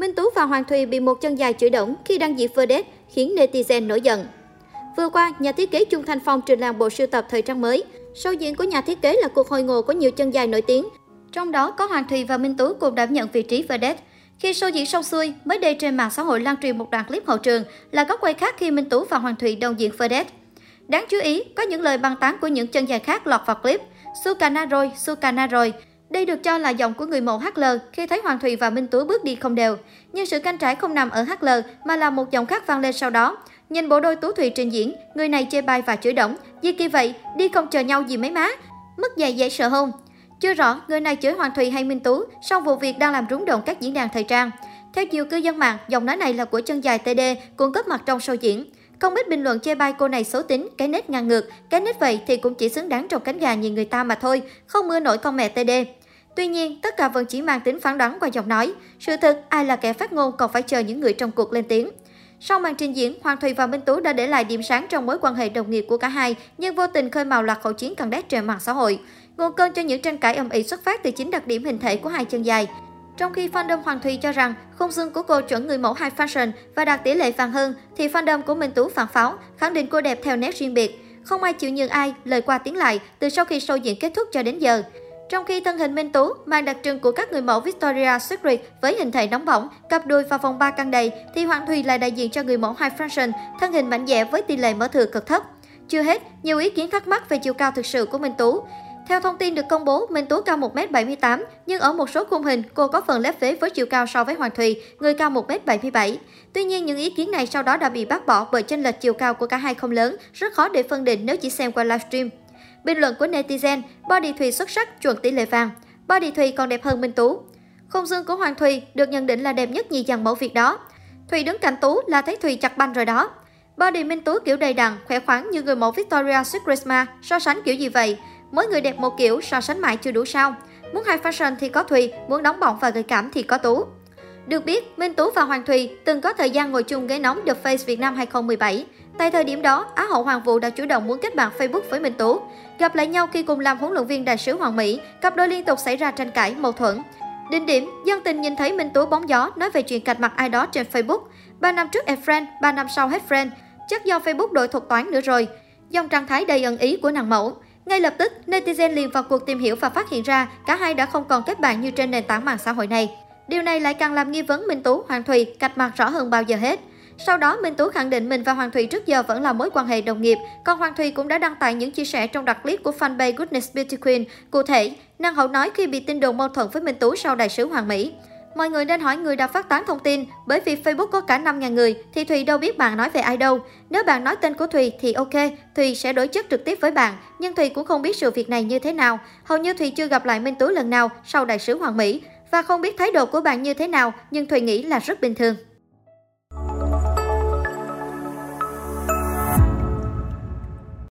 Minh Tú và Hoàng Thùy bị một chân dài chửi đổng khi đăng diện Verdes khiến netizen nổi giận. Vừa qua, nhà thiết kế Chung Thanh Phong trình làng bộ sưu tập thời trang mới. Sau diễn của nhà thiết kế là cuộc hội ngộ của nhiều chân dài nổi tiếng, trong đó có Hoàng Thùy và Minh Tú cùng đảm nhận vị trí Verdes. Khi show diễn xong xuôi, mới đây trên mạng xã hội lan truyền một đoạn clip hậu trường là góc quay khác khi Minh Tú và Hoàng Thùy đồng diễn Verdes. Đáng chú ý, có những lời bàn tán của những chân dài khác lọt vào clip. Sukana rồi. Đây được cho là giọng của người mẫu HL khi thấy Hoàng Thùy và Minh Tú bước đi không đều. Nhưng sự canh trái không nằm ở HL mà là một giọng khác vang lên sau đó. Nhìn bộ đôi Tú Thùy trình diễn, người này chê bai và chửi đổng. Gì kỳ vậy, đi không chờ nhau gì mấy má. Mất giày dễ sợ không? Chưa rõ người này chửi Hoàng Thùy hay Minh Tú, song vụ việc đang làm rúng động các diễn đàn thời trang. Theo nhiều cư dân mạng, giọng nói này là của chân dài TD cũng góp mặt trong show diễn. Không ít bình luận chê bai cô này xấu tính, cái nết ngang ngược, cái nết vậy thì cũng chỉ xứng đáng trong cánh gà nhìn người ta mà thôi, không mưa nổi con mẹ TD. Tuy nhiên, tất cả vẫn chỉ mang tính phán đoán qua giọng nói. Sự thật, ai là kẻ phát ngôn còn phải chờ những người trong cuộc lên tiếng. Sau màn trình diễn, Hoàng Thùy và Minh Tú đã để lại điểm sáng trong mối quan hệ đồng nghiệp của cả hai, nhưng vô tình khơi mào loạt khẩu chiến căng đét trên mạng xã hội. Nguồn cơn cho những tranh cãi ầm ĩ xuất phát từ chính đặc điểm hình thể của hai chân dài. Trong khi fandom Hoàng Thùy cho rằng khung xương của cô chuẩn người mẫu high fashion và đạt tỷ lệ vàng hơn, thì fandom của Minh Tú phản pháo, khẳng định cô đẹp theo nét riêng biệt. Không ai chịu nhường ai, lời qua tiếng lại từ sau khi show diễn kết thúc cho đến giờ. Trong khi thân hình Minh Tú mang đặc trưng của các người mẫu Victoria's Secret với hình thể nóng bỏng, cặp đùi và vòng ba căng đầy, thì Hoàng Thùy lại đại diện cho người mẫu high fashion, thân hình mảnh dẻ với tỷ lệ mỡ thừa cực thấp. Chưa hết, nhiều ý kiến thắc mắc về chiều cao thực sự của Minh Tú. Theo thông tin được công bố, Minh Tú cao 1m78, nhưng ở một số khung hình, cô có phần lép vế với chiều cao so với Hoàng Thùy, người cao 1m77. Tuy nhiên, những ý kiến này sau đó đã bị bác bỏ bởi chênh lệch chiều cao của cả hai không lớn, rất khó để phân định nếu chỉ xem qua livestream. Bình luận của netizen, body Thùy xuất sắc, chuẩn tỷ lệ vàng. Body Thùy còn đẹp hơn Minh Tú. Khung xương của Hoàng Thùy được nhận định là đẹp nhất nhì dàn mẫu Việt đó. Thùy đứng cạnh Tú là thấy Thùy chặt banh rồi đó. Body Minh Tú kiểu đầy đặn, khỏe khoắn như người mẫu Victoria's Secret mà, so sánh kiểu gì vậy? Mỗi người đẹp một kiểu, so sánh mãi chưa đủ sao? Muốn high fashion thì có Thùy, muốn nóng bỏng và gợi cảm thì có Tú. Được biết, Minh Tú và Hoàng Thùy từng có thời gian ngồi chung ghế nóng The Face Việt Nam 2017. Tại thời điểm đó, Á hậu Hoàng Vũ đã chủ động muốn kết bạn Facebook với Minh Tú. Gặp lại nhau khi cùng làm huấn luyện viên đại sứ Hoàng Mỹ, cặp đôi liên tục xảy ra tranh cãi, mâu thuẫn. Đỉnh điểm, dân tình nhìn thấy Minh Tú bóng gió nói về chuyện cạch mặt ai đó trên Facebook. 3 năm trước add friend, 3 năm sau hết friend. Chắc do Facebook đổi thuật toán nữa rồi. Dòng trạng thái đầy ẩn ý của nàng mẫu. Ngay lập tức, netizen liền vào cuộc tìm hiểu và phát hiện ra cả hai đã không còn kết bạn như trên nền tảng mạng xã hội này. Điều này lại càng làm nghi vấn Minh Tú, Hoàng Thùy cạch mặt rõ hơn bao giờ hết. Sau đó, Minh Tú khẳng định mình và Hoàng Thùy trước giờ vẫn là mối quan hệ đồng nghiệp, còn Hoàng Thùy cũng đã đăng tải những chia sẻ trong đặc clip của fanpage Goodness Beauty Queen. Cụ thể, nàng hậu nói khi bị tin đồn mâu thuẫn với Minh Tú sau đại sứ Hoàng Mỹ. Mọi người nên hỏi người đã phát tán thông tin, bởi vì Facebook có cả 5.000 người thì Thùy đâu biết bạn nói về ai đâu. Nếu bạn nói tên của Thùy thì ok, Thùy sẽ đối chất trực tiếp với bạn, nhưng Thùy cũng không biết sự việc này như thế nào. Hầu như Thùy chưa gặp lại Minh Tú lần nào sau đại sứ Hoàng Mỹ và không biết thái độ của bạn như thế nào, nhưng Thùy nghĩ là rất bình thường.